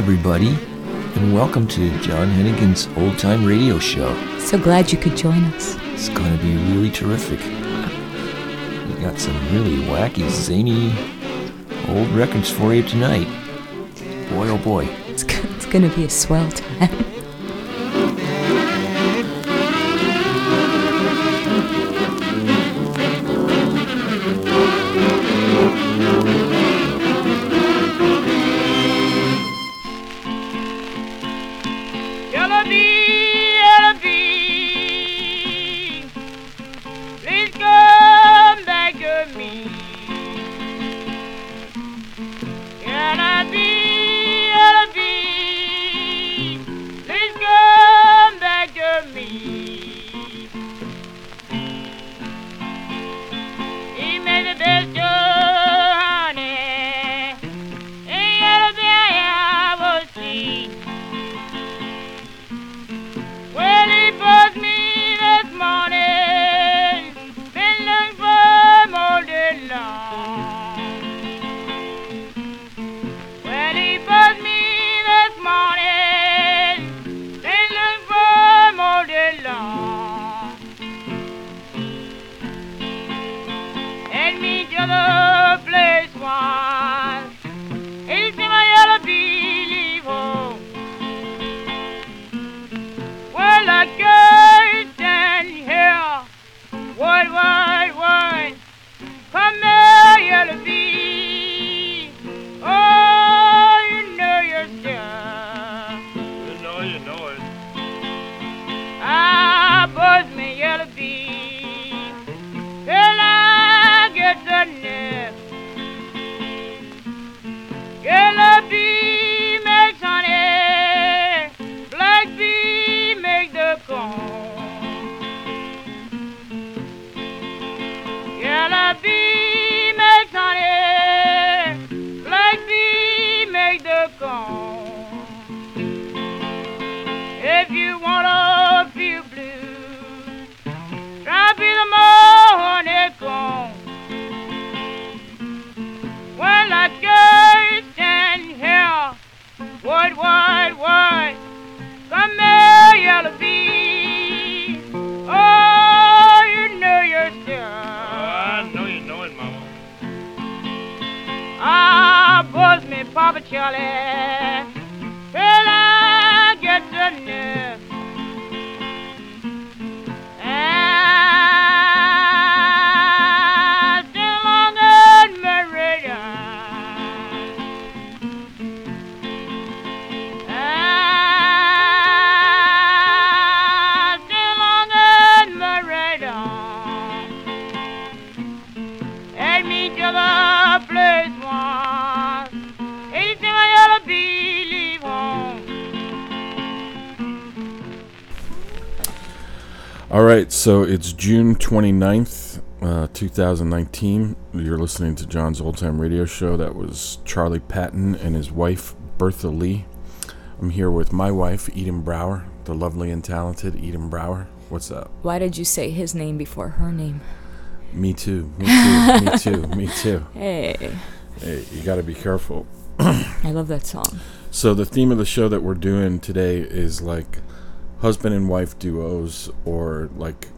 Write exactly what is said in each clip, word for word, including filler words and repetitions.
everybody, and welcome to John Hennigan's Old Time Radio Show. So glad you could join us. It's going to be really terrific. We got some really wacky, zany old records for you tonight. Boy, oh boy. It's, it's going to be a swell time. So it's June twenty-ninth, uh, two thousand nineteen. You're listening to John's Old Time Radio Show. That was Charlie Patton and his wife, Bertha Lee. I'm here with my wife, Eden Brower, the lovely and talented Eden Brower. What's up? Why did you say his name before her name? Me too. Me too. me too. Me too. Hey. Hey, you got to be careful. I love that song. So the theme of the show that we're doing today is like husband and wife duos, or like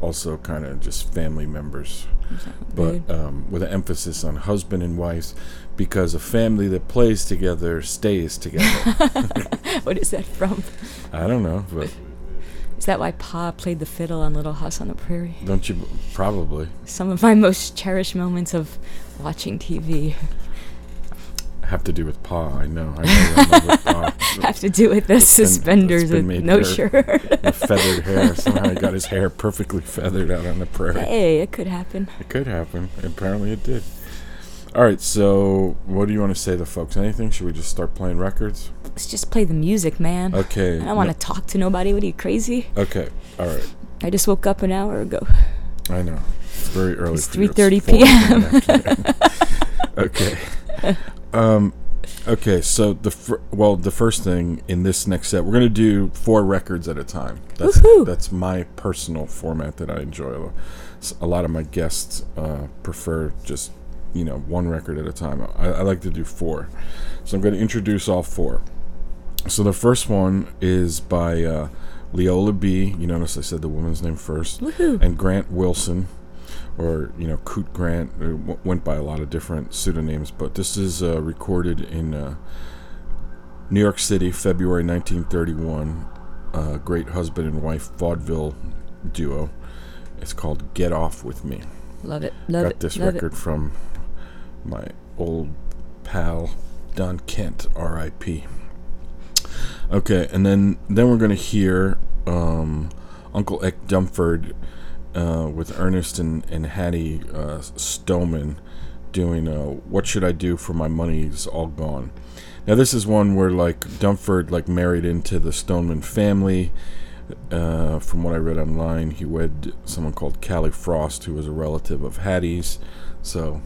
also kind of just family members, but um, with an emphasis on husband and wife, because a family that plays together stays together. What is that from? I don't know. But is that why Pa played the fiddle on Little House on the Prairie? Don't you? Probably. Some of my most cherished moments of watching T V have to do with Pa. I know. I know. I love Pa. Have to do with the suspenders and no shirt. The feathered hair. Somehow he got his hair perfectly feathered out on the prairie. Hey, it could happen. It could happen. Apparently it did. All right, so what do you want to say to folks? Anything? Should we just start playing records? Let's just play the music, man. Okay. I don't want to no. talk to nobody. What are you, crazy? Okay. All right. I just woke up an hour ago. I know. It's very early. It's three thirty p.m. Okay. Um, okay, so the fr- well, the first thing in this next set, we're gonna do four records at a time. That's Woo-hoo. That's my personal format that I enjoy. A lot of my guests uh, prefer just you know, one record at a time. I, I like to do four. So I'm going to introduce all four. So the first one is by uh, Leola B. You notice I said the woman's name first. Woohoo. And Grant Wilson, or, you know, Coot Grant. It went by a lot of different pseudonyms, but this is uh, recorded in uh, New York City, February nineteen thirty-one. Uh, great husband and wife vaudeville duo. It's called Get Off With Me. Love it. Love Got it. Got this Love record it. From my old pal, Don Kent, R I P Okay, and then, then we're going to hear um, Uncle Eck Dumford uh, with Ernest and, and Hattie uh, Stoneman doing uh, What Should I Do For My Money's All Gone. Now, this is one where, like, Dumford, like, married into the Stoneman family. Uh, from what I read online, he wed someone called Callie Frost, who was a relative of Hattie's. So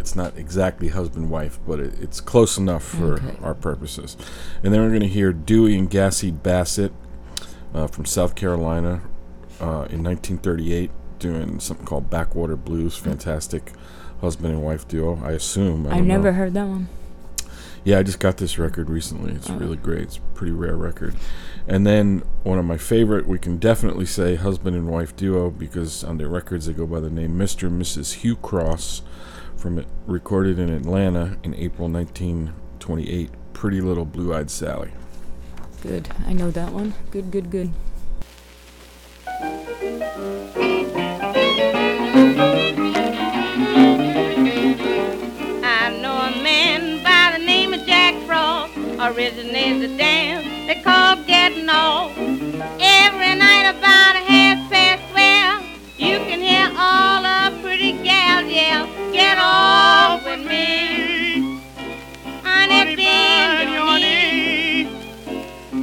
it's not exactly husband-wife, but it, it's close enough for okay. our purposes. And then we're going to hear Dewey and Gassy Bassett uh, from South Carolina uh, in nineteen thirty-eight doing something called Backwater Blues. Fantastic husband and wife duo, I assume. I I've never know. heard that one. Yeah, I just got this record recently. It's oh. really great. It's a pretty rare record. And then one of my favorite, we can definitely say husband and wife duo, because on their records they go by the name Mister and Missus Hugh Cross, from it, recorded in Atlanta in April nineteen twenty-eight. Pretty Little Blue-Eyed Sally. Good. I know that one. Good, good, good. I know a man by the name of Jack Frost, originated the dance they called Getting Off. Every night about half past twelve, you can hear all the pretty gals yell, get off with me, honey, bend your knee.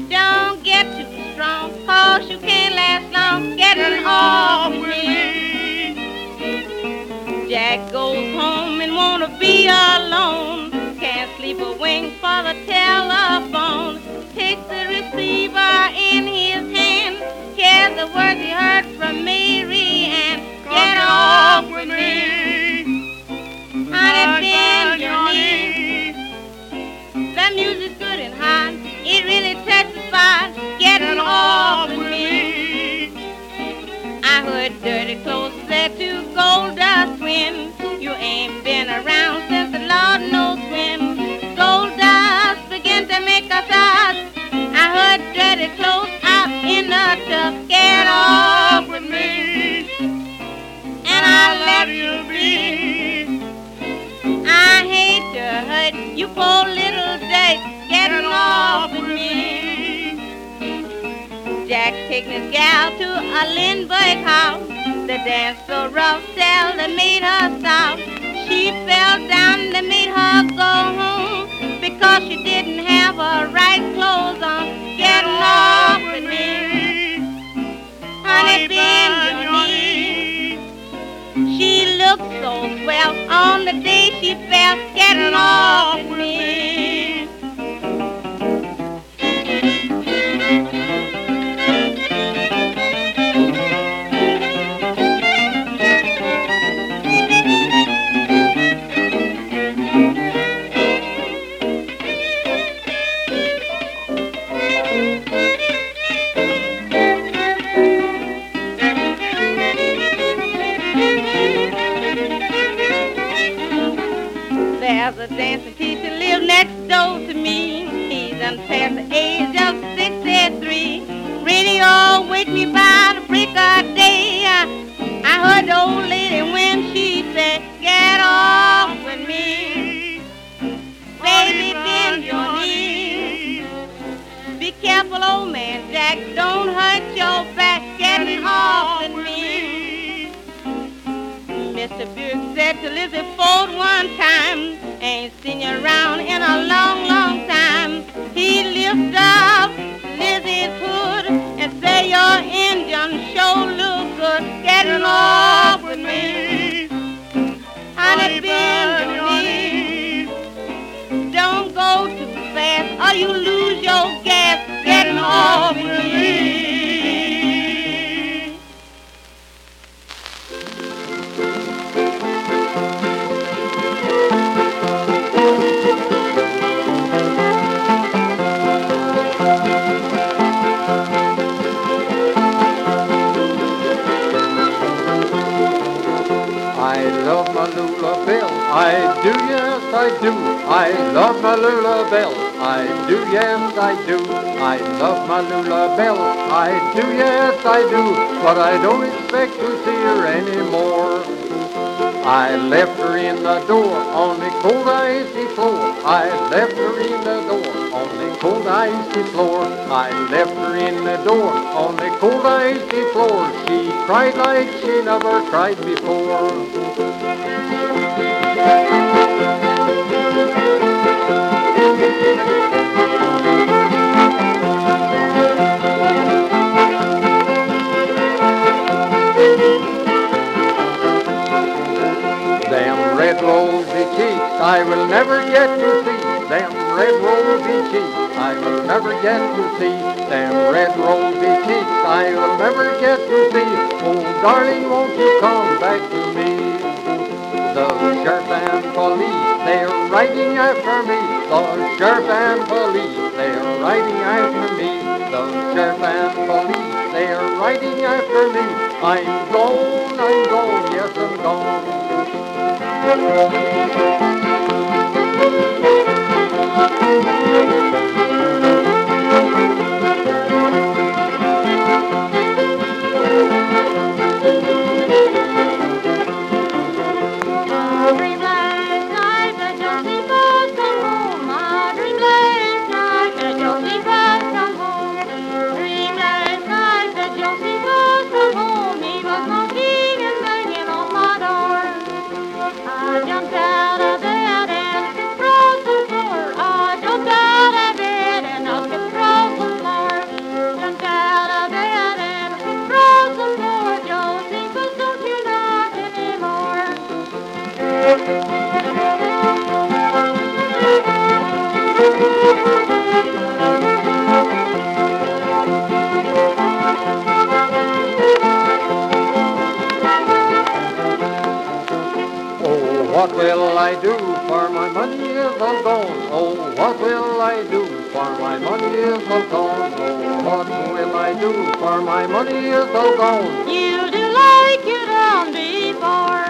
Don't get too strong, 'cause you can't last long, getting off with me. Jack goes home and wanna be alone, can't sleep a wink for the telephone. Takes the receiver in his hand, hears the words he heard from Mary Ann. Get off with me, honey, bend your knee. That music's good and hot, it really touches the spot. Get off with me. I heard dirty clothes said to Gold Dust Wind. You ain't been around since the Lord knows when. Gold Dust began to make us eyes. I heard dirty clothes out in the tub. Get off with me, and I'll let you be. I hate to hurt you, poor little dirt. Get off with me. Jack taking his gal to a Lindbergh house. The dance so rough, tell they made her stop. She fell down, they made her go home, because she didn't have her right clothes on. Get off with me, honey, bend your knee. She looked so swell on the day she fell. Get off with me. There's a dancing teacher lives next door to me. He's done past the age of sixty-three. Radio wake me by the break of day. I heard the old lady when she said, get off with me, baby, bend your knee. Be careful, old man Jack, don't hurt your back. Get off with me. Mister Burke said to Lizzie Ford one time, ain't seen you around in a long, long time. He lifted up Lizzie's hood and said, your Indian sure look good. Get off with me, honey, bend your knee. Don't go too fast or you lose your gas. Get off with me. I do, yes, I do. I love my Lula Bell. I do, yes, I do. I love my Lula Bell. I do, yes, I do. But I don't expect to see her anymore. I left her in the door on the cold icy floor. I left her in the door on the cold icy floor. I left her in the door on the cold icy floor. She cried like she never cried before. I will never get to see them red rosy cheeks. I will never get to see them red rosy cheeks. I will never get to see. Oh, darling, won't you come back to me? The sheriff and police, they're riding after me. The sheriff and police, they're riding after me. The sheriff and police, they're riding after me. I'm gone, I'm gone, yes, I'm gone. What will I do for my money is all gone? Oh, what will I do for my money is all gone? Oh, what will I do for my money is all gone? You'll do like you done before.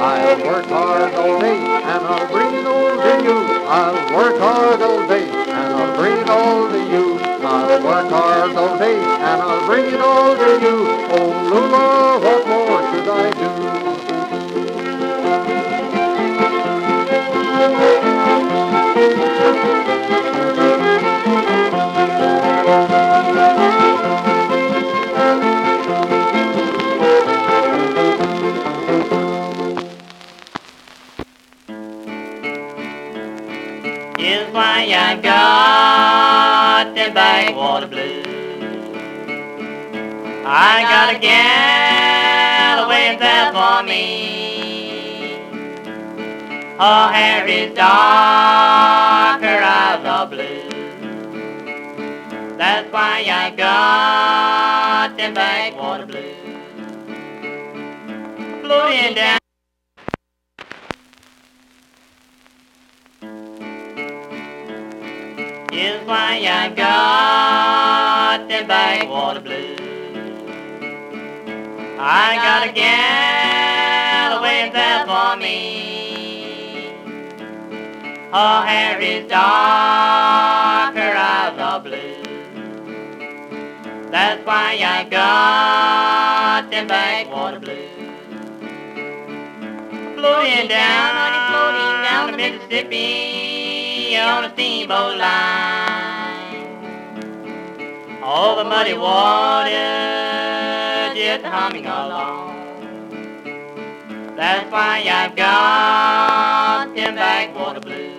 I'll work hard all day and I'll bring it all to you. I'll work hard all day and I'll bring it all to you. I'll work hard all day and I'll bring it all to you. Oh, Lula, what more should I do? Is why I've got that backwater blue. I got a gal waiting there for me. Her hair is dark, her eyes are blue. That's why I got that backwater blue. Floating down. Is why I've got that backwater blue. I got a gal waiting there for me. Her hair is dark, her eyes are blue. That's why I've got that backwater blue. Floating down, floating down the Mississippi on a steamboat line. All the muddy water just humming along. That's why I've got them backwater blues.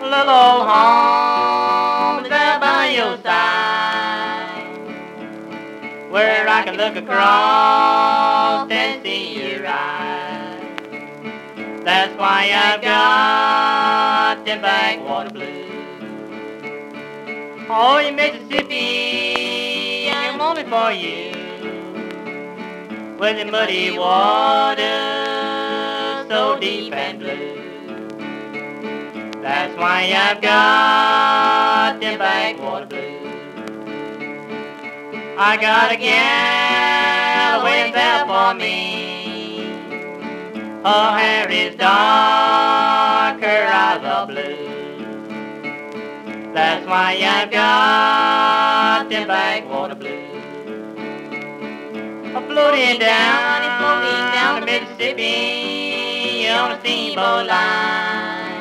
Little old home is there by your side, where I can look across and see you ride. That's why I've got them backwater blues. Oh, you Mississippi, I'm only for you. With the muddy water so deep and blue. That's why I've got them backwater blues. I got a gal waiting there for me. her hair is dark, her eyes are blue. That's why I've got the backwater blues. I'm floating down, it's floating down the Mississippi on a steamboat line.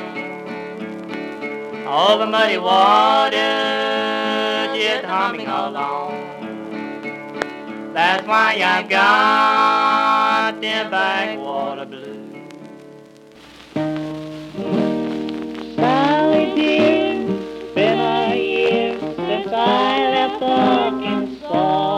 Over muddy water, just humming along. That's why I've got the backwater blues. Sally dear, been a year since I left Arkansas.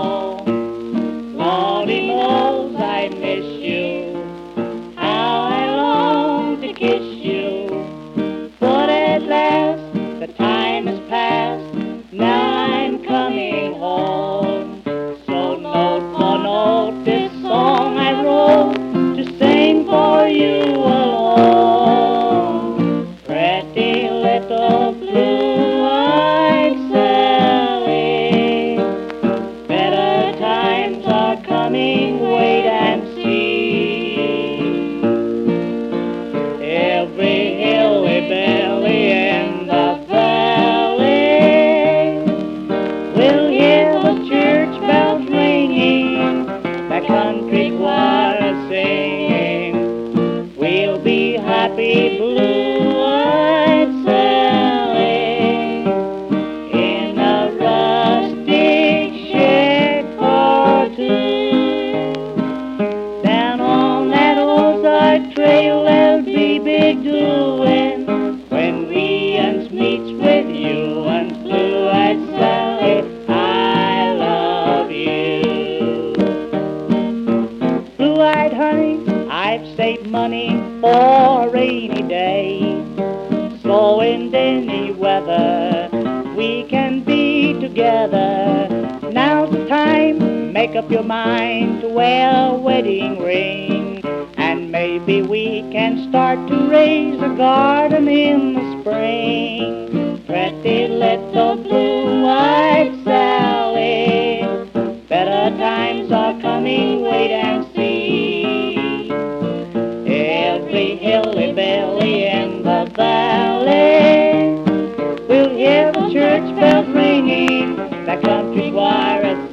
Make up your mind to wear a wedding ring, and maybe we can start to raise a garden in the spring. Pretty little blue-eyed Sally, better times are coming, wait and see. Every hilly belly in the valley will hear the church bells ringing, the country choir is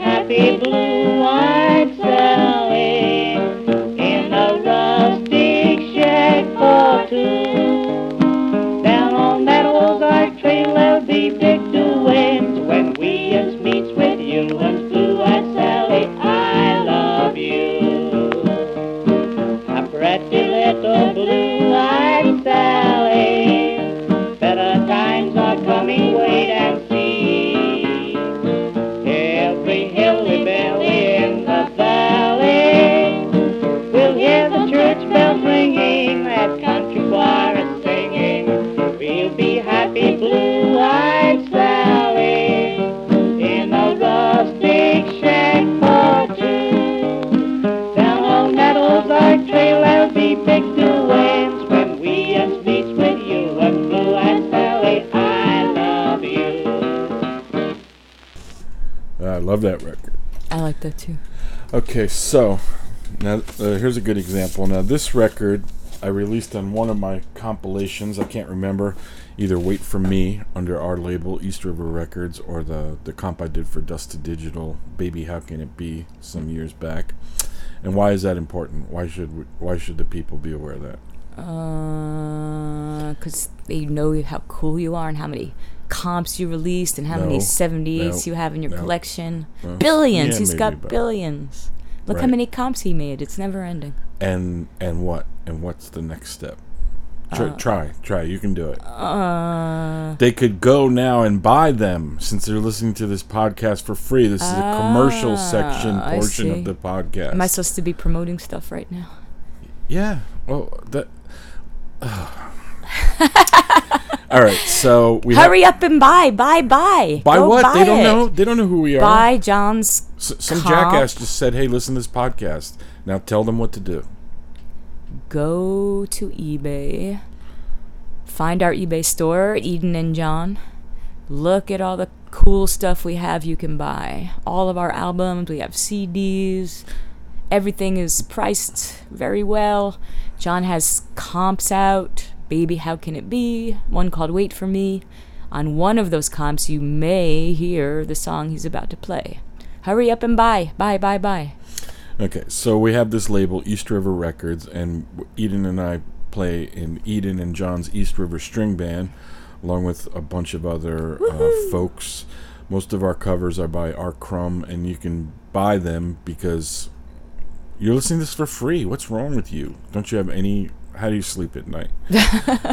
happy blue-eyed Sally in a rustic shack for two. Down on that Ozark trail there'll be big doings when we uns meets with you and blue-eyed Sally, I love you. A pretty little blue-eyed Sally, better times are coming, wait and love that record. I like that too. Okay, so now uh, here's a good example. Now this record I released on one of my compilations. I can't remember either Wait For Me under our label East River Records or the the comp I did for Dust to Digital, Baby How Can It Be, some years back. And why is that important? Why should we, why should the people be aware of that? Uh, because they know how cool you are and how many comps you released and how no, many seventies no, you have in your no, collection. No. Billions. Yeah, he's maybe, got billions. Look right. how many comps he made. It's never ending. And and what? And what's the next step? Try, uh, try, try. You can do it. Uh, they could go now and buy them since they're listening to this podcast for free. This is uh, a commercial section portion of the podcast. Am I supposed to be promoting stuff right now? Yeah. Well, that... Uh. All right, so we hurry up and buy, buy, buy. Buy Go what? Buy they don't it. know. They don't know who we are. Buy John's. S- some comp. Jackass just said, "Hey, listen to this podcast." Now tell them what to do. Go to eBay. Find our eBay store, Eden and John. Look at all the cool stuff we have. You can buy all of our albums. We have C Ds. Everything is priced very well. John has comps out, Baby How Can It Be, one called Wait For Me. On one of those comps, you may hear the song he's about to play. Hurry up and buy, buy, buy, buy. Okay, so we have this label, East River Records, and Eden and I play in Eden and John's East River String Band, along with a bunch of other uh, folks. Most of our covers are by R. Crumb, and you can buy them because you're listening to this for free. What's wrong with you? Don't you have any... How do you sleep at night?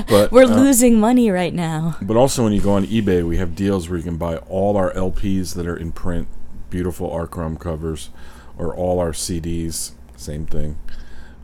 But We're uh, losing money right now. But also when you go on eBay, we have deals where you can buy all our L Ps that are in print, beautiful R. Crumb covers, or all our C Ds, same thing,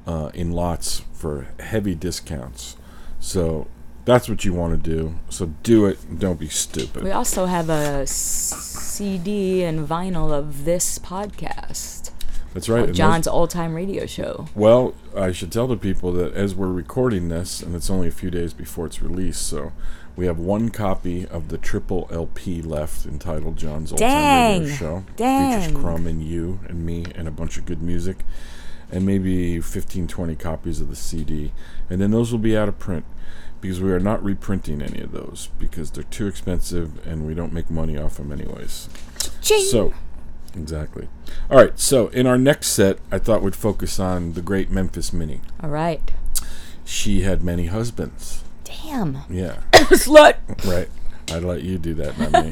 uh, in lots for heavy discounts. So that's what you want to do. So do it and don't be stupid. We also have a C D and vinyl of this podcast. That's right. Oh, John's all-time radio show. Well, I should tell the people that as we're recording this, and it's only a few days before it's released, so we have one copy of the triple L P left entitled John's All-Time Radio Show. Dang. Features Crumb and you and me and a bunch of good music, and maybe fifteen, twenty copies of the C D. And then those will be out of print because we are not reprinting any of those because they're too expensive and we don't make money off them anyways. Ching. So... Exactly. All right, so in our next set, I thought we'd focus on the great Memphis Minnie. All right. She had many husbands. Damn. Yeah. Slut. Right. I'd let you do that, not me.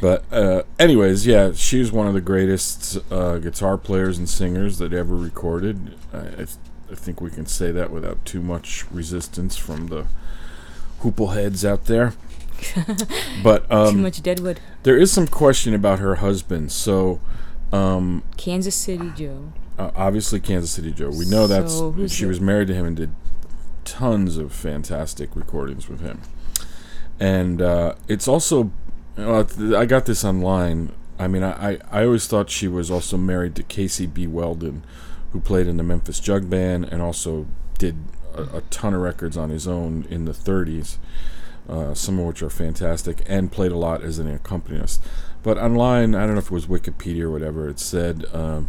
But uh, anyways, yeah, she was one of the greatest uh, guitar players and singers that ever recorded. I, I, th- I think we can say that without too much resistance from the hoople heads out there. But um, too much deadwood. There is some question about her husband. So, um, Kansas City Joe. Uh, obviously, Kansas City Joe. We know so that's she it? was married to him and did tons of fantastic recordings with him. And uh, it's also, uh, I got this online. I mean, I, I always thought she was also married to Casey B. Weldon, who played in the Memphis Jug Band and also did a, a ton of records on his own in the thirties. Uh, some of which are fantastic, and played a lot as an accompanist. But online, I don't know if it was Wikipedia or whatever, it said uh,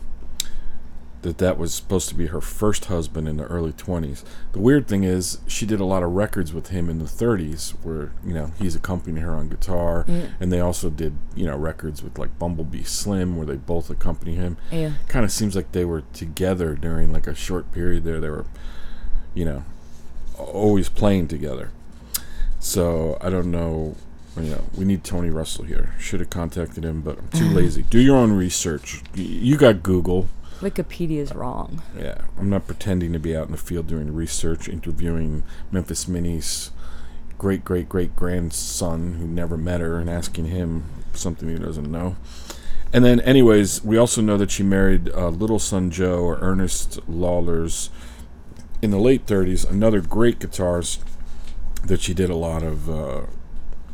that that was supposed to be her first husband in the early twenties. The weird thing is, she did a lot of records with him in the thirties, where, you know, he's accompanying her on guitar, yeah. And they also did, you know, records with, like, Bumblebee Slim, where they both accompany him. Yeah. Kind of seems like they were together during, like, a short period there. They were, you know, always playing together. So, I don't know, you know, we need Tony Russell here. Should have contacted him, but I'm too lazy. Do your own research. You got Google. Wikipedia's wrong. Yeah, I'm not pretending to be out in the field doing research, interviewing Memphis Minnie's great-great-great-grandson who never met her and asking him something he doesn't know. And then, anyways, we also know that she married uh, Little Son Joe or Ernest Lawlers in the late thirties, another great guitarist. That she did a lot of uh,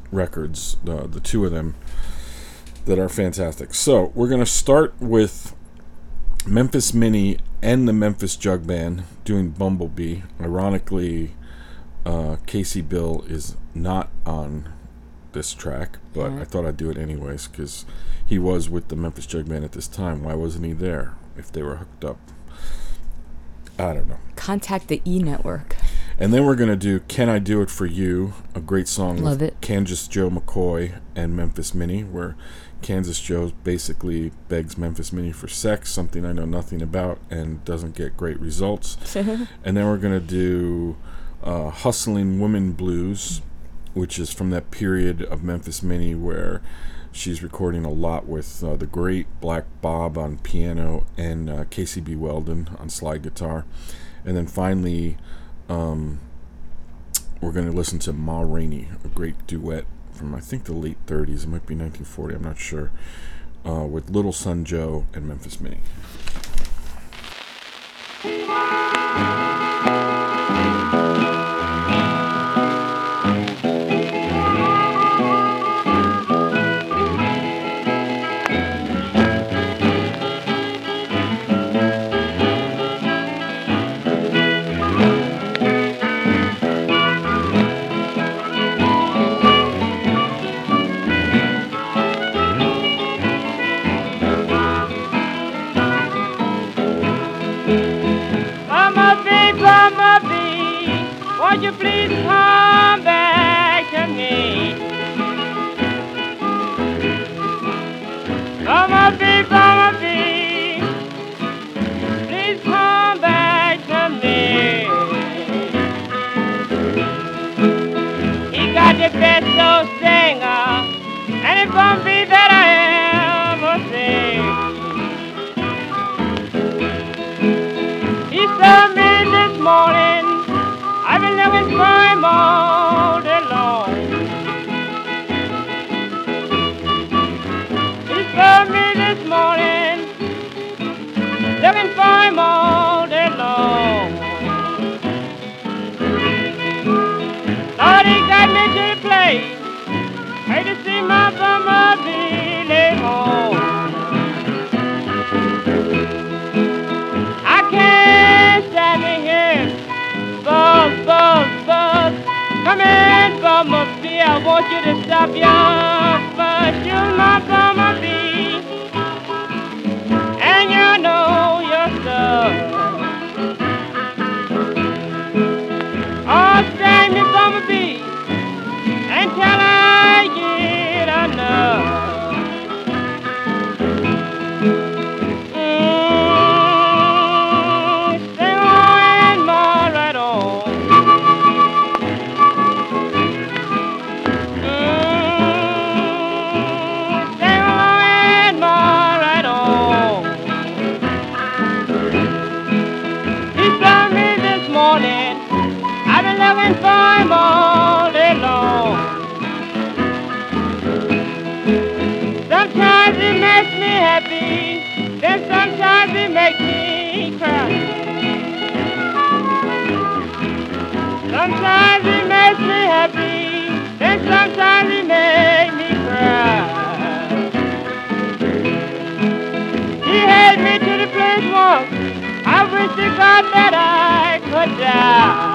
records, uh, the two of them, that are fantastic. So, we're going to start with Memphis Minnie and the Memphis Jug Band doing Bumblebee. Ironically, uh, Casey Bill is not on this track, but yeah. I thought I'd do it anyways, because he was with the Memphis Jug Band at this time. Why wasn't he there if they were hooked up? I don't know. Contact the E! Network. And then we're going to do Can I Do It For You, a great song Love with it. Kansas Joe McCoy and Memphis Minnie, where Kansas Joe basically begs Memphis Minnie for sex, something I know nothing about and doesn't get great results. And then we're going to do uh, Hustling Woman Blues, which is from that period of Memphis Minnie where she's recording a lot with uh, the great Black Bob on piano and uh, Casey B. Weldon on slide guitar. And then finally... Um, we're going to listen to Ma Rainey, a great duet from I think the late thirties. It might be nineteen forty. I'm not sure. Uh, with Little Son Joe and Memphis Minnie. searching for him all day long. Lord, he got me to the place, hate to see my Bumblebee lay home. I can't stand me here, buzz, buzz, buzz. Come in, Bumblebee, I want you to stop your fuss. You're my Bumblebee, and you know your stuff. Oh, stand me, Bumblebee, until I get enough. Mm, stay on and more right on. For him all day long. Sometimes it makes me happy, then sometimes it makes me cry. Sometimes it makes me happy, then sometimes it makes me cry. He had me to the place once, I wish to God that I could die.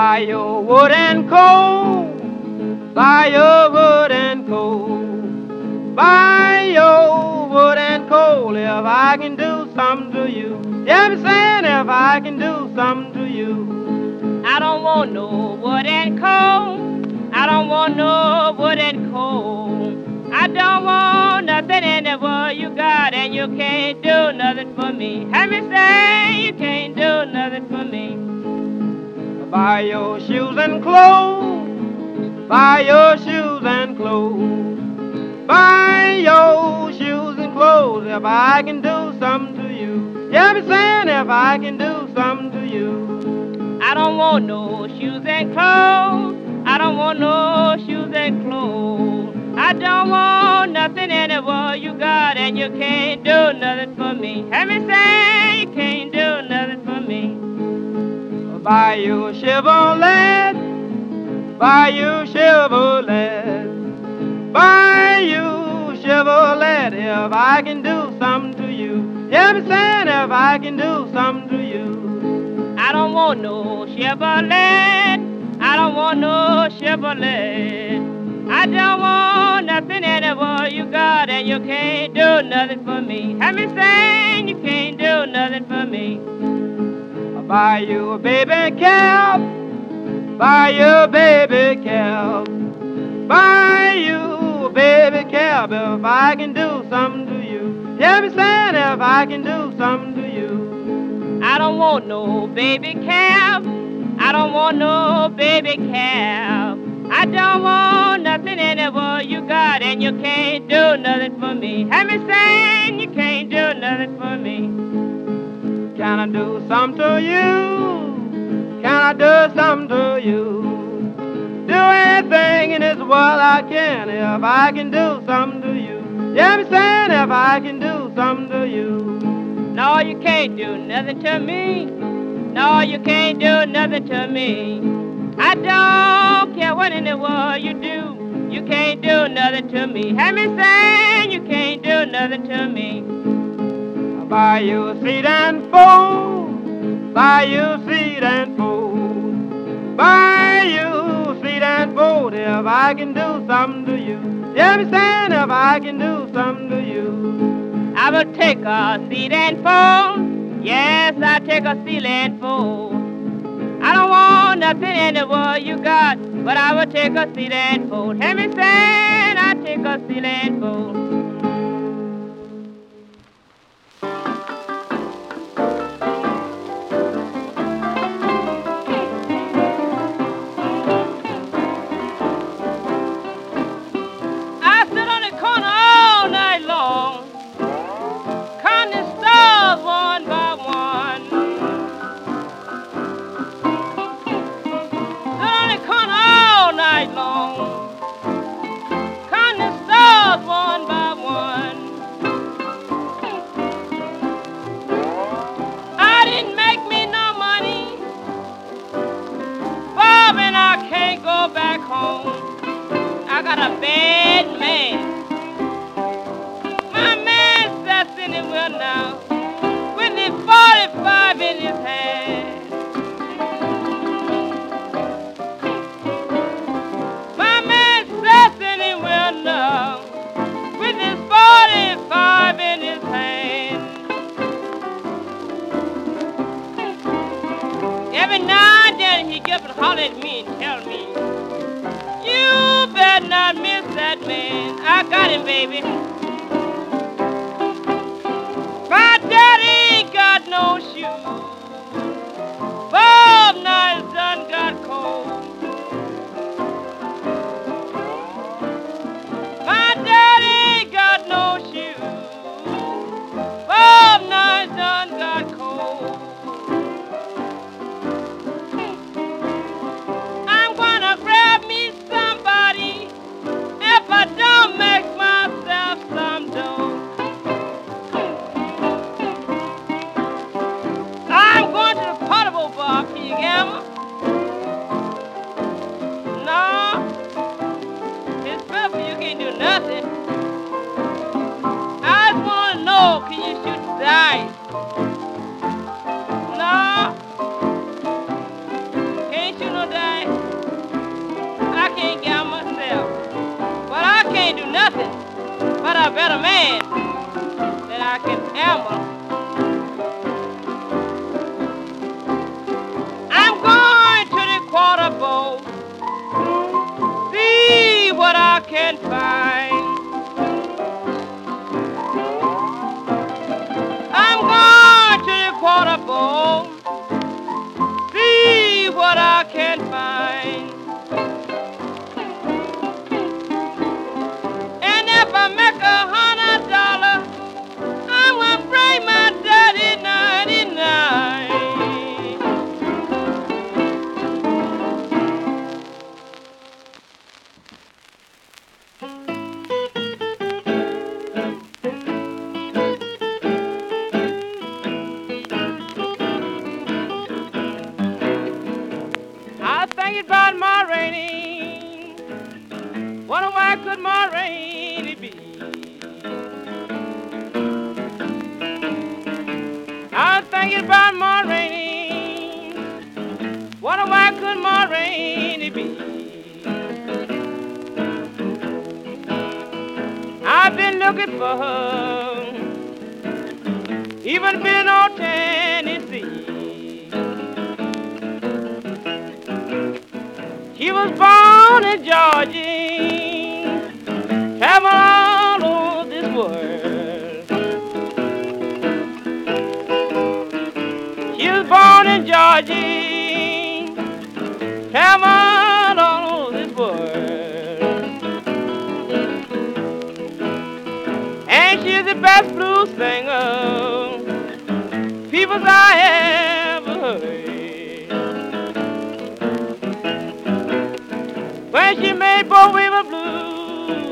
Buy your wood and coal, buy your wood and coal, buy your wood and coal. If I can do something to you, yeah, I'm saying if I can do something to you. I don't want no wood and coal, I don't want no wood and coal. I don't want nothing in the world you got, and you can't do nothing for me. Have me say you can't do nothing for me. Buy your shoes and clothes, buy your shoes and clothes, buy your shoes and clothes. If I can do something to you, yeah, I'm saying if I can do something to you. I don't want no shoes and clothes, I don't want no shoes and clothes. I don't want nothing in the world you got, and you can't do nothing for me. Have me say you can't do nothing for me. Buy you Chevrolet, buy you Chevrolet, buy you Chevrolet. If I can do something to you, yeah, I'm saying if I can do something to you. I don't want no Chevrolet, I don't want no Chevrolet. I don't want nothing in the world you got, and you can't do nothing for me. Have me saying you can't do nothing for me. Buy you a baby calf, buy you a baby calf, buy you a baby calf. If I can do something to you, yeah, me saying if I can do something to you. I don't want no baby calf, I don't want no baby calf. I don't want nothing in the world you got, and you can't do nothing for me. Have me saying you can't do nothing for me. Can I do something to you? Can I do something to you? Do anything in this world I can, if I can do something to you. Yeah, I'm saying if I can do something to you. No, you can't do nothing to me. No, you can't do nothing to me. I don't care what in the world you do. You can't do nothing to me. Have me saying you can't do nothing to me. Buy you a seat and fold, buy you a seat and fold, buy you a seat and fold. If I can do something to you, yeah, me saying if I can do something to you. I will take a seat and fold, yes, I take a seat and fold. I don't want nothing in the world you got, but I will take a seat and fold. Hear me saying I take a seat and fold. can't go back home. I got a bad man. My man's that's in the well now with his forty-five in his hand. My man's that's in the well now with his forty-five in his hand. Every now and then he gets and holler at me and tell me, "You better not miss that man." I got him, baby. My daddy ain't got no shoes. Bob now his son got cold. My daddy ain't got no shoes. Bob now his son got cold. I'm gonna grab me somebody if I don't make myself some dough. Nothing. I just want to know, can you shoot the dice? No. Can't shoot no dice. I can't get myself. But I can't do nothing but a better man that I can ever. I'm going to the quarter bowl. What I can find. I'm going to the quarter bowl, see what I can find. And if I make a hundred dollars, I'm gonna bring my daddy ninety-nine. Looking for her, even been on Tennessee. She was born in Georgia, traveled all over this world. She was born in Georgia, traveled all over this world. Best blues singer peoples I ever heard. When she made Bo Weaver blue,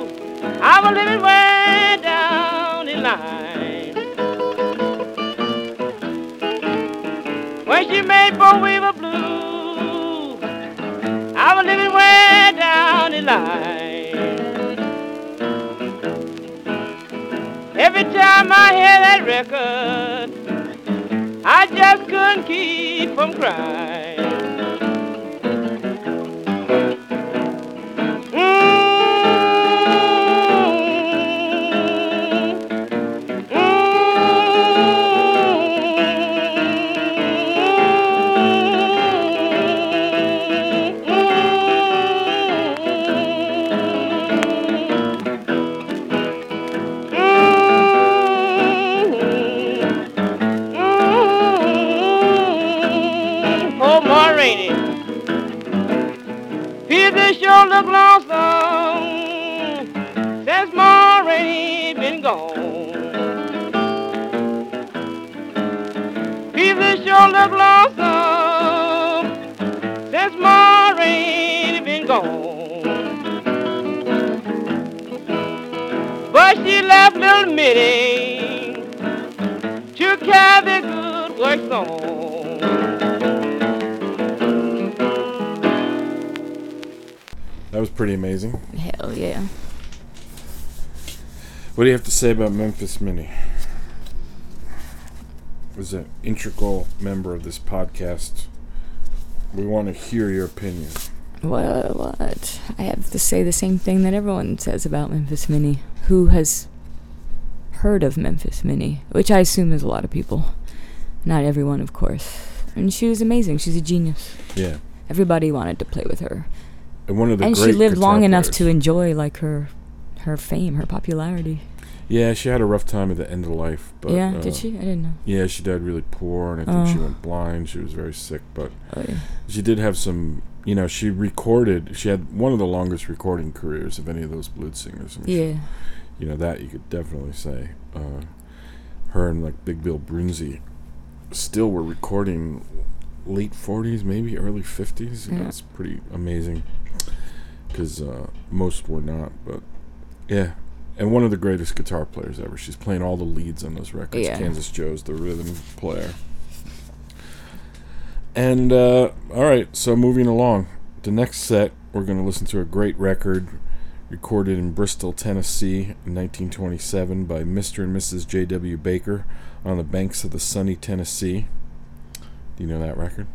I was living way down the line. When she made Bo Weaver blue, I was living way down the line. Every time I hear that record, I just couldn't keep from crying. Look lonesome since Ma Rainey been gone. People sure look lonesome since Ma Rainey been gone. But she left little Minnie to carry the good works on. That was pretty amazing. Hell yeah. What do you have to say about Memphis Minnie? Was an integral member of this podcast. We want to hear your opinion. Well, what? I have to say the same thing that everyone says about Memphis Minnie. Who has heard of Memphis Minnie? Which I assume is a lot of people. Not everyone, of course. And she was amazing. She's a genius. Yeah. Everybody wanted to play with her. And one of the and great she lived long enough to enjoy like her, her fame, her popularity. Yeah, she had a rough time at the end of life. But, yeah, uh, did she? I didn't know. Yeah, she died really poor, and I think oh. she went blind. She was very sick, but oh, yeah. she did have some, you know, she recorded. She had one of the longest recording careers of any of those blues singers. Yeah. She, you know, that you could definitely say. Uh, her and, like, Big Bill Brunzi still were recording late forties, maybe early fifties. Yeah. That's pretty amazing because uh, most were not, but yeah. And one of the greatest guitar players ever. She's playing all the leads on those records. Yeah. Kansas Joe's the rhythm player. And, uh, all right, so moving along. The next set, we're going to listen to a great record recorded in Bristol, Tennessee in nineteen twenty-seven by Mister and Missus J W Baker on the banks of the sunny Tennessee. Do you know that record?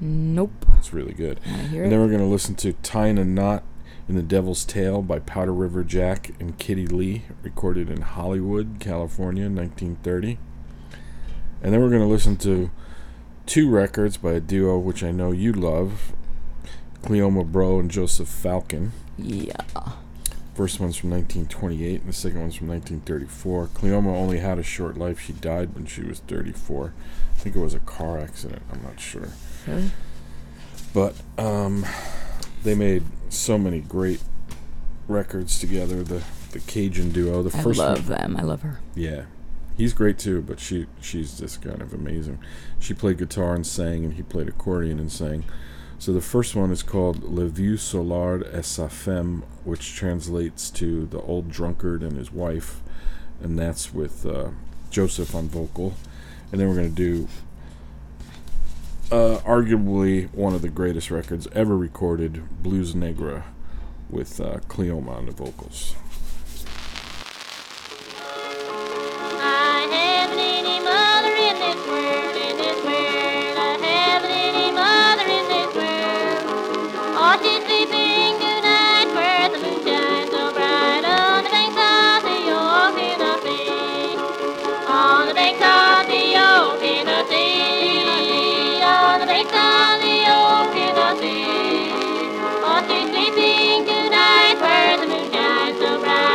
Nope. It's really good. I hear and then it. We're going to listen to Tying a Knot in the Devil's Tale by Powder River Jack and Kitty Lee, recorded in Hollywood, California, nineteen thirty. And then we're going to listen to two records by a duo which I know you love, Cleoma Bro and Joseph Falcon. Yeah. First one's from nineteen twenty-eight and the second one's from nineteen thirty-four. Cleoma only had a short life. She died when she was thirty-four. I think it was a car accident. I'm not sure. Really? But um, they made so many great records together. The the Cajun duo. The I first love one, them. I love her. Yeah, he's great too. But she she's just kind of amazing. She played guitar and sang, and he played accordion and sang. So the first one is called "Le Vieux Soulard et sa Femme," which translates to "The Old Drunkard and His Wife," and that's with uh, Joseph on vocal. And then we're gonna do Uh, arguably one of the greatest records ever recorded, Blues Negra, with uh, Cleoma on the vocals. Sleeping tonight where the moon shines so bright.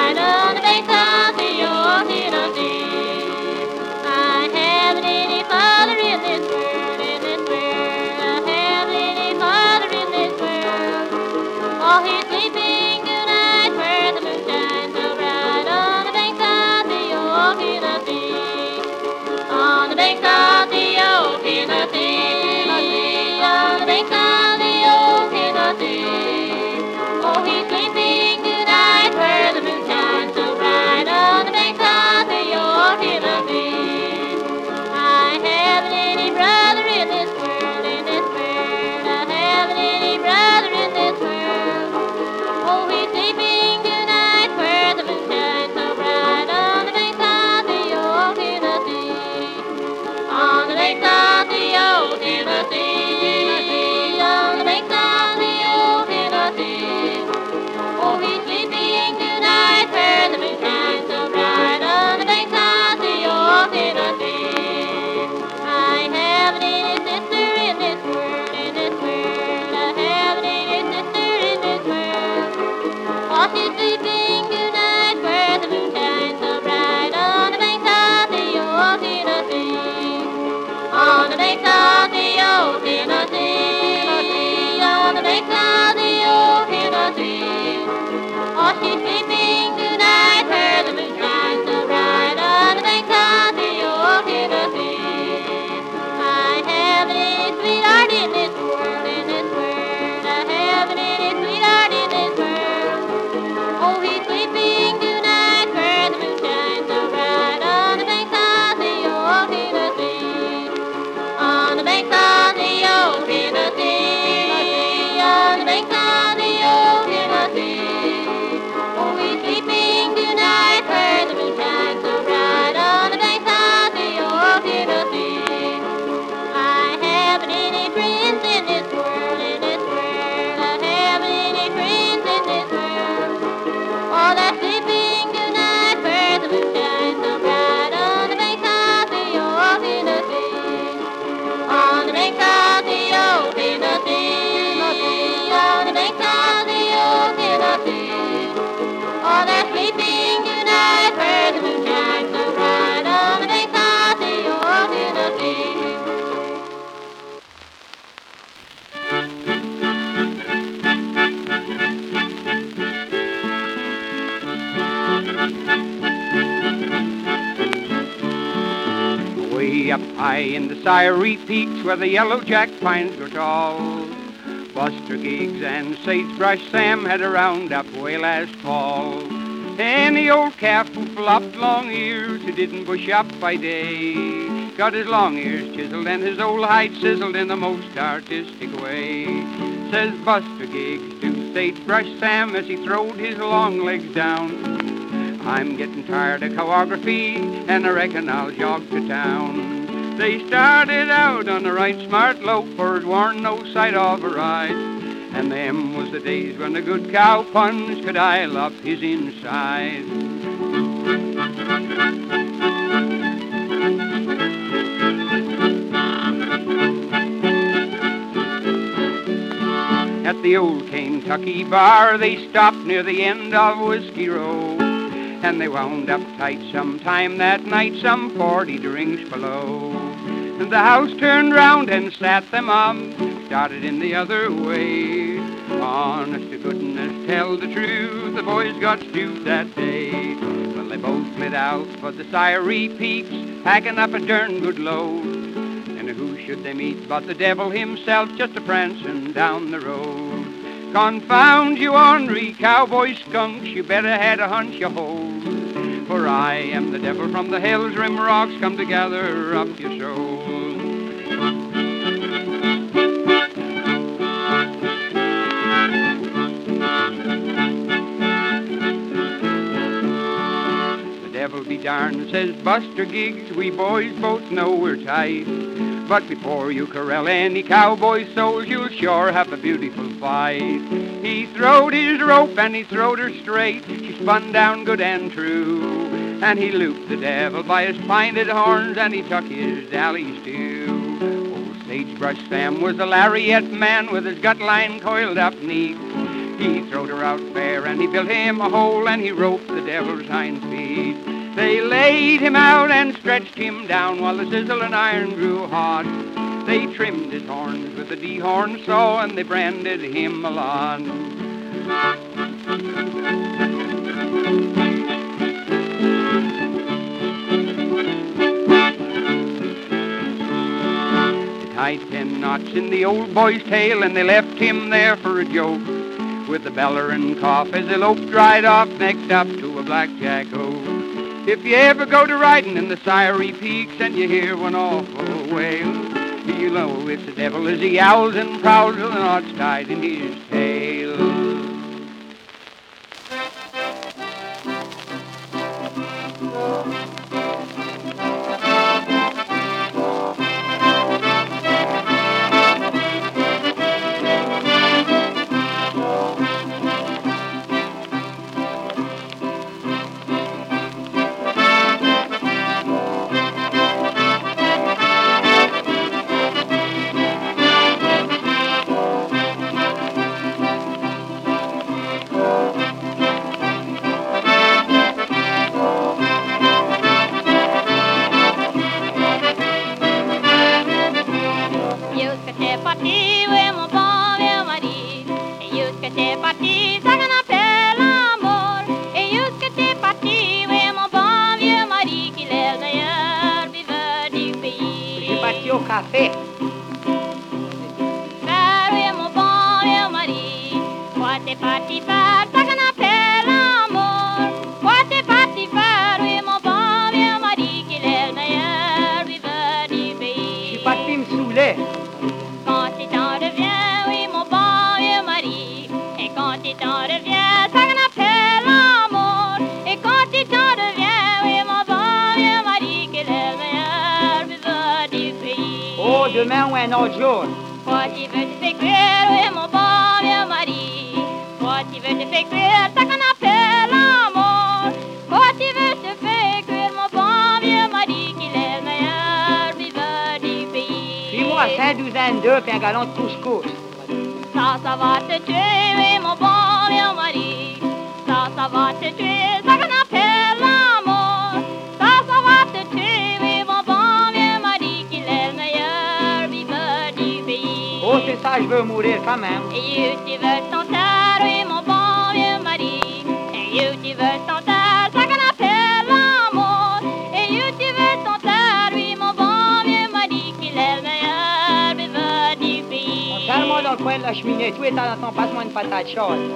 high in the Siree Peaks where the yellowjack pines grow tall. Buster Giggs and Sagebrush Sam had a roundup way last fall. Any old calf who flopped long ears, who didn't bush up by day, got his long ears chiseled and his old hide sizzled in the most artistic way. Says Buster Giggs to Sagebrush Sam as he throwed his long legs down, "I'm getting tired of choreography, and I reckon I'll jog to town." They started out on the right smart lope, for it warn't no sight of a ride, and them was the days when the good cow puns could aisle up his inside. At the old Kentucky bar, they stopped near the end of Whiskey Row, and they wound up tight sometime that night, some forty drinks below. And the house turned round and sat them up, started in the other way. Honest to goodness, tell the truth, the boys got stewed that day. Well, they both split out for the Siree Peaks, packing up a darn good load. And who should they meet but the devil himself, just a-prancing down the road. "Confound you, ornery cowboy skunks, you better had a hunch you hold. For I am the devil from the hills, rim rocks, come to gather up your soul." "The devil be darned," says Buster Giggs, "we boys both know we're tight. But before you corral any cowboy souls, you'll sure have a beautiful fight." He throwed his rope and he throwed her straight, she spun down good and true, and he looped the devil by his pinted horns and he took his dallies too. Old Sagebrush Sam was a lariat man with his gut line coiled up neat. He throwed her out fair and he built him a hole and he roped the devil's hind feet. They laid him out and stretched him down while the sizzling iron grew hot. They trimmed his horns with a dehorn saw and they branded him a lot. They tied ten knots in the old boy's tail and they left him there for a joke, with the bellerin' cough as the lope dried off, necked up to a blackjack oak. If you ever go to riding in the Siree Peaks and you hear one awful wail, you know it's the devil as he yowls and prowls with the knots tied in his tail. dans le coin de la cheminée, tout est dans ton passement une patate chaude.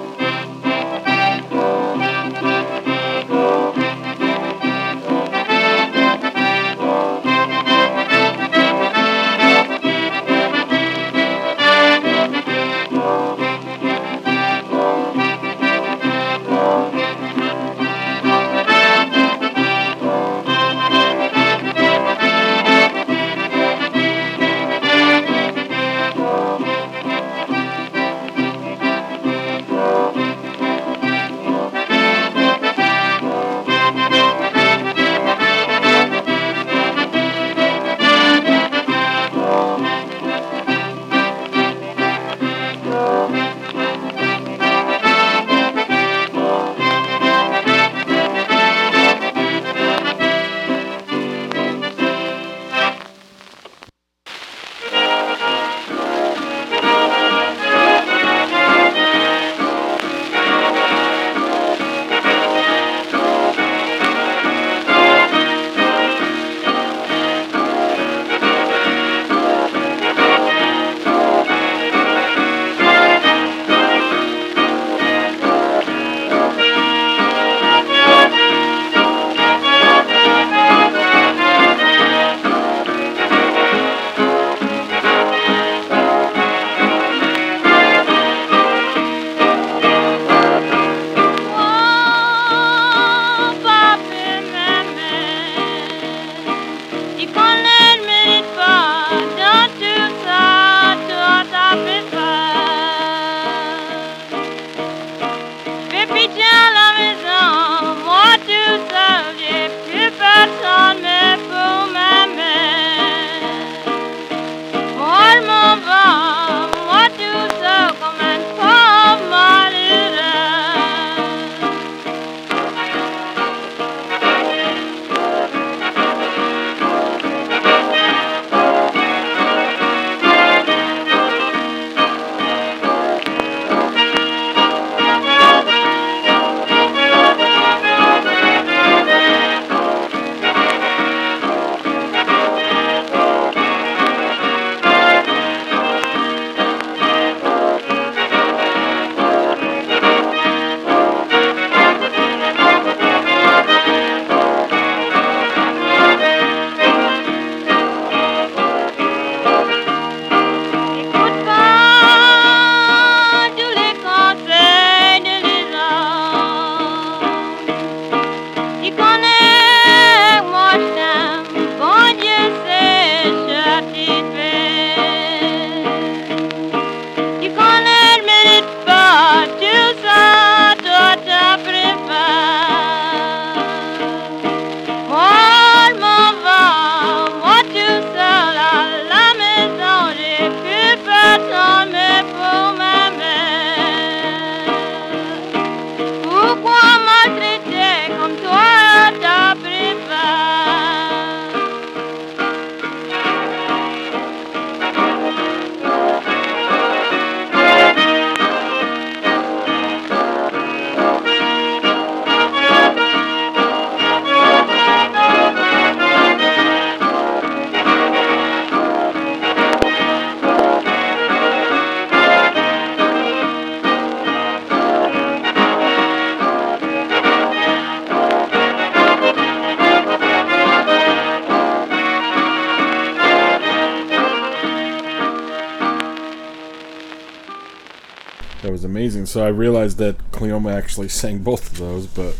Amazing. So I realized that Cleoma actually sang both of those, but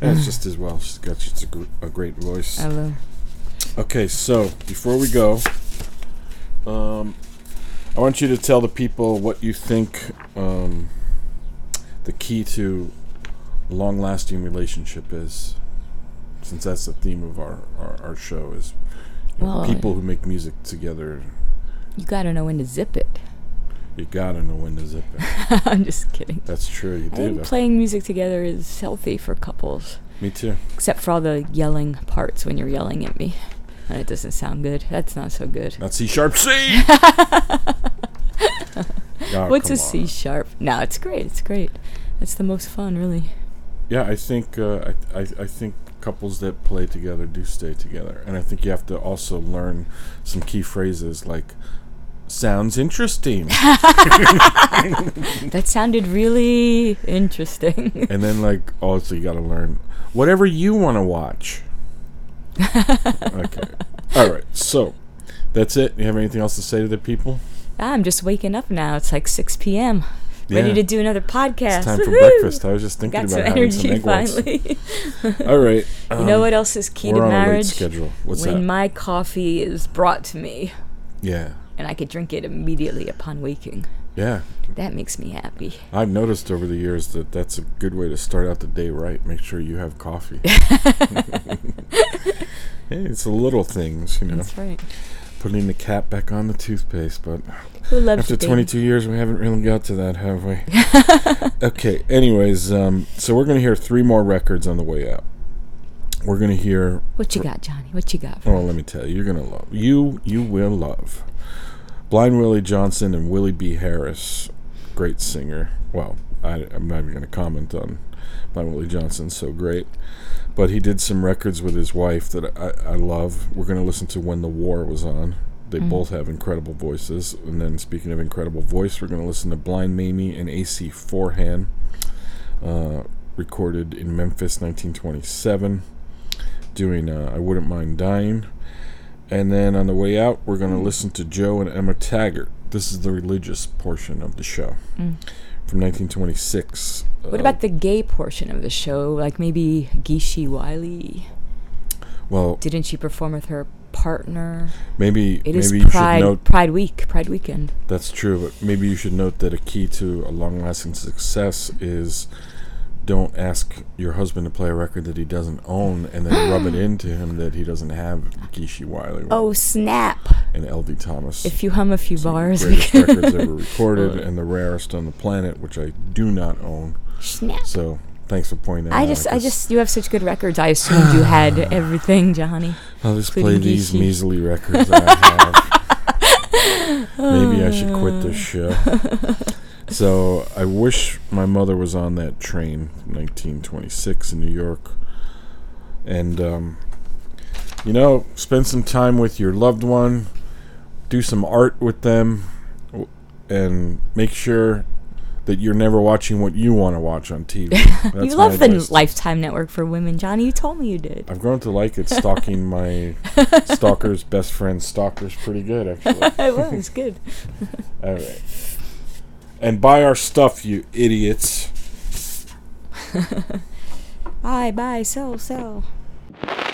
that's just as well. She's got just a, gr- a great voice. I love. Okay, so before we go, um, I want you to tell the people what you think um, the key to long-lasting relationship is, since that's the theme of our, our, our show is you know, well, people who make music together. You gotta know when to zip it. You gotta know when to zip it. I'm just kidding. That's true. You I do. Think playing music together is healthy for couples. Me too. Except for all the yelling parts when you're yelling at me, and it doesn't sound good. That's not so good. That's C sharp C. God, what's a C sharp? No, it's great. It's great. That's the most fun, really. Yeah, I think uh, I, I I think couples that play together do stay together, and I think you have to also learn some key phrases like. sounds interesting. That sounded really interesting. And then, like, also you got to learn whatever you want to watch. Okay. All right. So that's it. You have anything else to say to the people? I'm just waking up now. It's like six p.m. Yeah. Ready to do another podcast. It's time Woo-hoo! for breakfast. I was just thinking Got about some having energy some egg finally. All right. Um, you know what else is key to marriage? Schedule. What's when that? My coffee is brought to me. Yeah. And I could drink it immediately upon waking. Yeah. That makes me happy. I've noticed over the years that that's a good way to start out the day right. Make sure you have coffee. Hey, it's the little things, you know. That's right. Putting the cap back on the toothpaste, but after twenty-two years, we haven't really got to that, have we? Okay, anyways, um, so we're going to hear three more records on the way out. We're going to hear... What you got, Johnny? What you got? Oh, let me tell you. You're going to love. You, you will love. Blind Willie Johnson and Willie B. Harris. Great singer. Well, I, I'm not even going to comment on Blind Willie Johnson. So great. But he did some records with his wife that I, I love. We're going to listen to When the War Was On. They mm. both have incredible voices. And then, speaking of incredible voice, we're going to listen to Blind Mamie and A C Forehand, uh, recorded in Memphis, nineteen twenty-seven, doing uh, I Wouldn't Mind Dying. And then on the way out, we're going to mm. listen to Joe and Emma Taggart. This is the religious portion of the show. Mm. From nineteen twenty-six. What uh, about the gay portion of the show? Like maybe Geeshie Wiley? Well... Didn't she perform with her partner? Maybe... It maybe is you Pride, should note, Pride Week, Pride Weekend. That's true, but maybe you should note that a key to a long-lasting success is don't ask your husband to play a record that he doesn't own and then rub it into him that he doesn't have Geeshie Wiley. Oh, snap! And L D Thomas. If you hum a few bars. The greatest records ever recorded and the rarest on the planet, which I do not own. Snap. So thanks for pointing that I out. Just, I just, you have such good records. I assumed you had everything, Johnny. I'll just play these Geeshie. Measly records that I have. Maybe I should quit this show. So I wish my mother was on that train, nineteen twenty-six in New York. And, um, you know, spend some time with your loved one. Do some art with them and make sure that you're never watching what you want to watch on T V. That's you love the advice. Lifetime Network for Women, Johnny. You told me you did. I've grown to like it, stalking my stalker's best friend. Stalker's pretty good, actually. It was good. All right. And buy our stuff, you idiots. Buy, buy, sell, sell. Bye.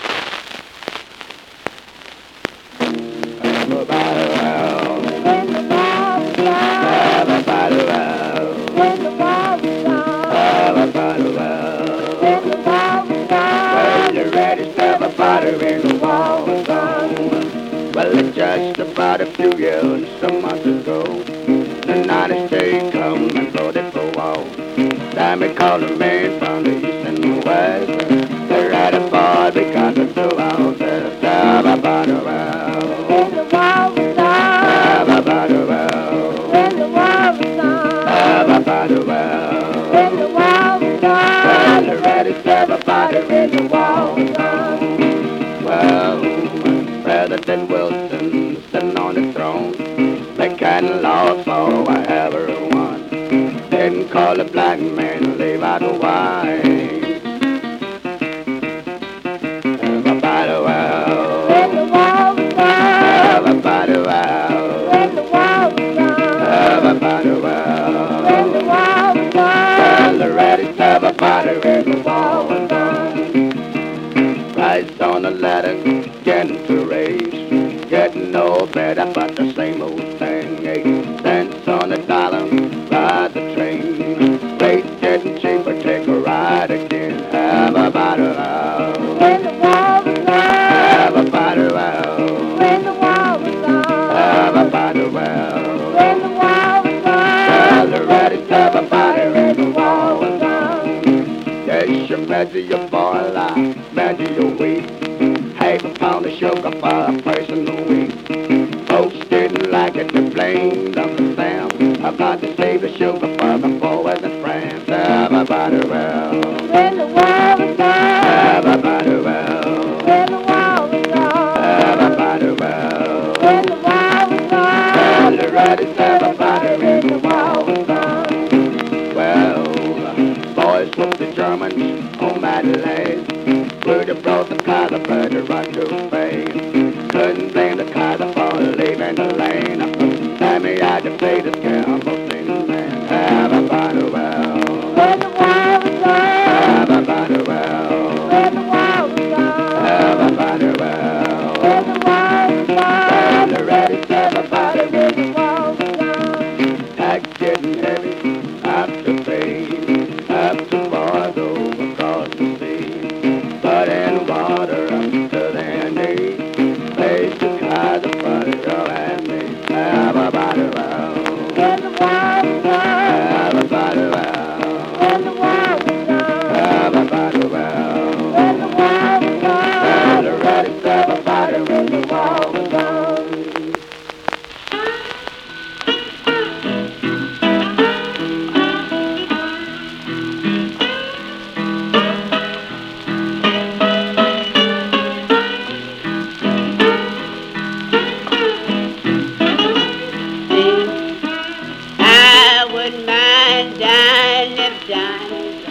wouldn't mind dying if dying.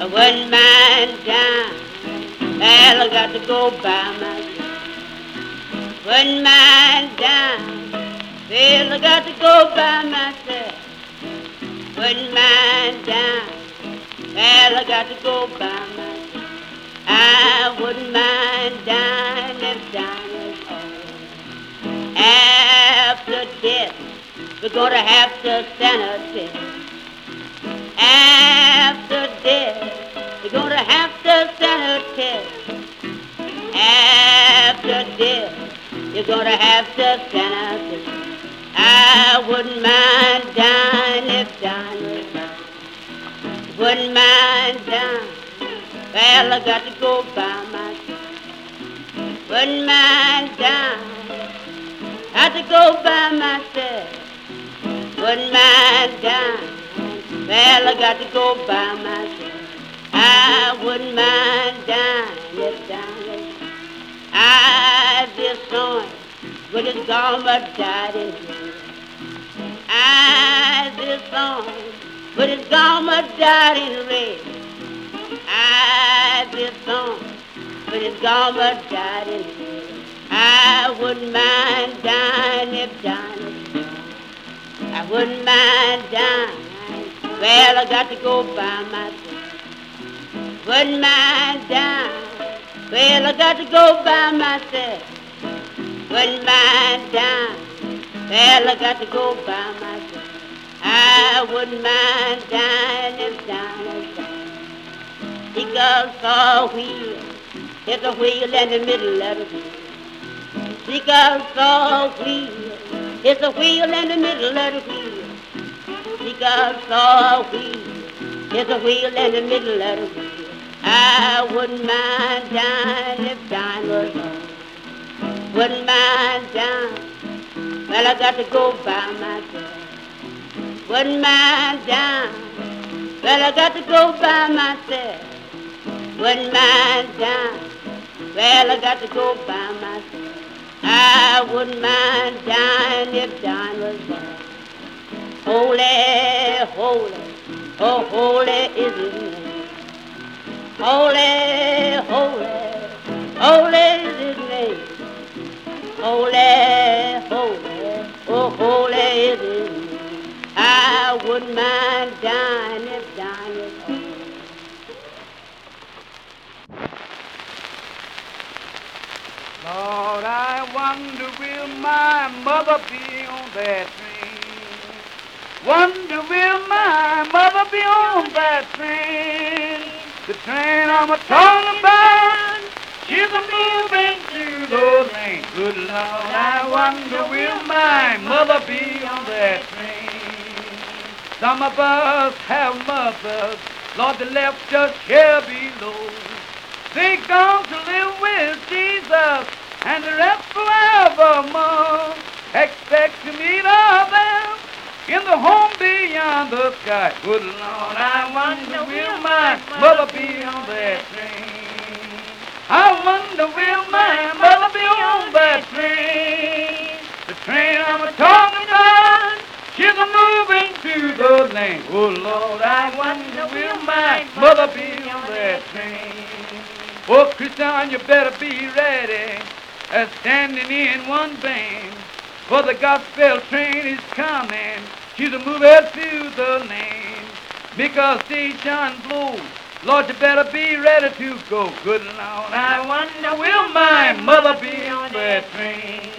I wouldn't mind dying. Well, I got to go by myself. Wouldn't mind dying. Well, I got to go by myself. Wouldn't mind dying. Well, I got to go by myself. I wouldn't mind dying if dying at all. After death, we're gonna have to sanitize. After death, we're gonna have to sanitize. After death, you're gonna have to sanitize. I wouldn't mind dying if dying was mine. Wouldn't mind dying. Well, I got to go by myself. Wouldn't mind dying. Had to go by myself. Wouldn't mind dying. Well, I got to go by myself. I wouldn't mind dying if dying. I disowned with his gone but died in him. I disowned with his gone but died in red. I disowned with his gone but died in him. I wouldn't mind dying if dying. I wouldn't mind dying. Well, I got to go by myself. Wouldn't mind dying. Well, I got to go by myself. Wouldn't mind dying. Well, I got to go by myself. I wouldn't mind dying if dying died. Because saw a wheel, there's a wheel in the middle of the wheel. Because saw a wheel. It's a wheel in the middle of the wheel. Seagulls saw a wheel. It's a wheel in the middle of the wheel. I wouldn't mind dying if dying was wrong. Wouldn't mind dying. Well, I got to go by myself. Wouldn't mind dying. Well, I got to go by myself. Wouldn't mind dying. Well, I got to go by myself. I wouldn't mind dying if dying was mine. Holy, holy, oh holy is his name. Holy, holy, holy is his name. Holy, holy, oh holy is his name. I wouldn't mind dying if dying was mine. Lord, I wonder will my mother be on that train? Wonder will my mother be on that train? The train I'm a talking about, she's a moving through those lanes. Good Lord, I wonder will my mother be on that train? Some of us have mothers, Lord, they left us here below. They gone to live with Jesus and the rest forevermore. Expect to meet all them in the home beyond the sky. Good Lord, I wonder will my mother be on that train? I wonder will my mother be on that train? The train I'm a-talking about, she's a-moving to those lanes. Oh Lord, I wonder will my mother be on that train? Oh, Christian, you better be ready, as standing in one band, for the gospel train is coming. She's a moving through the lane. Make a station blow. Lord, you better be ready to go. Good Lord, I wonder will my mother be on that train?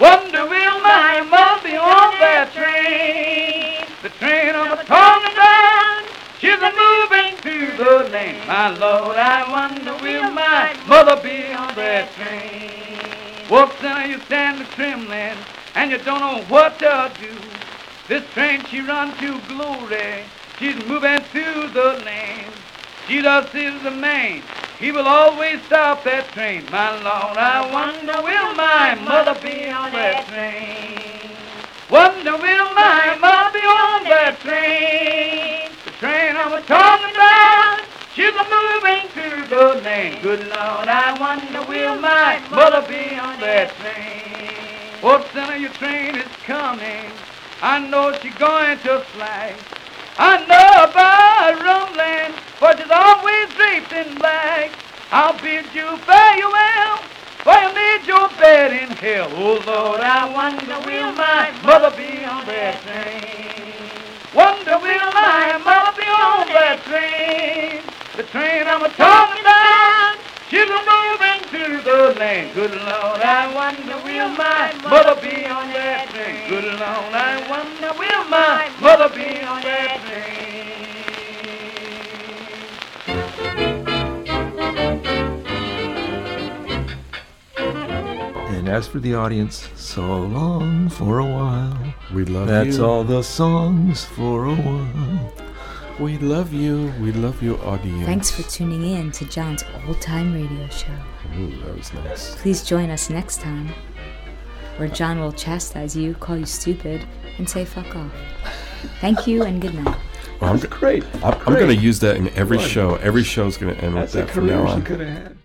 Wonder will my mother be on that train? The train I'm a-talking about. She's a-moving to the lane. My Lord, I wonder will my mother be on that train? What sinner, you stand trembling, and you don't know what to do. This train, she runs to glory. She's moving to the lane. Jesus is the man. He will always stop that train. My Lord, I wonder will my mother be on that train? Wonder will my mother be on that train? Train I'm a-talking about, she's a-moving to the lane. Good Lord, I wonder will my mother be on that train? Oh, sinner, your train is coming. I know she's going to fly. I know about Rumland, but she's always draped in black. I'll bid you farewell, for you'll need your bed in hell. Oh, Lord, I wonder will my mother be on that train? Wonder will my mother be on that train? The train I'm a-talking about, she's a-moving to the land. Good Lord, I wonder will my mother be on that train? Good Lord, I wonder will my mother be on that train? And as for the audience, so long for a while. We love That's you. That's all the songs for a while. We love you. We love your audience. Thanks for tuning in to John's old-time radio show. Ooh, that was nice. Please join us next time, where John will chastise you, call you stupid, and say fuck off. Thank you and good night. Well, I'm, g- great. I'm great. I'm going to use that in every show. Every show's going to end That's with that from now on. That's a career she could have had.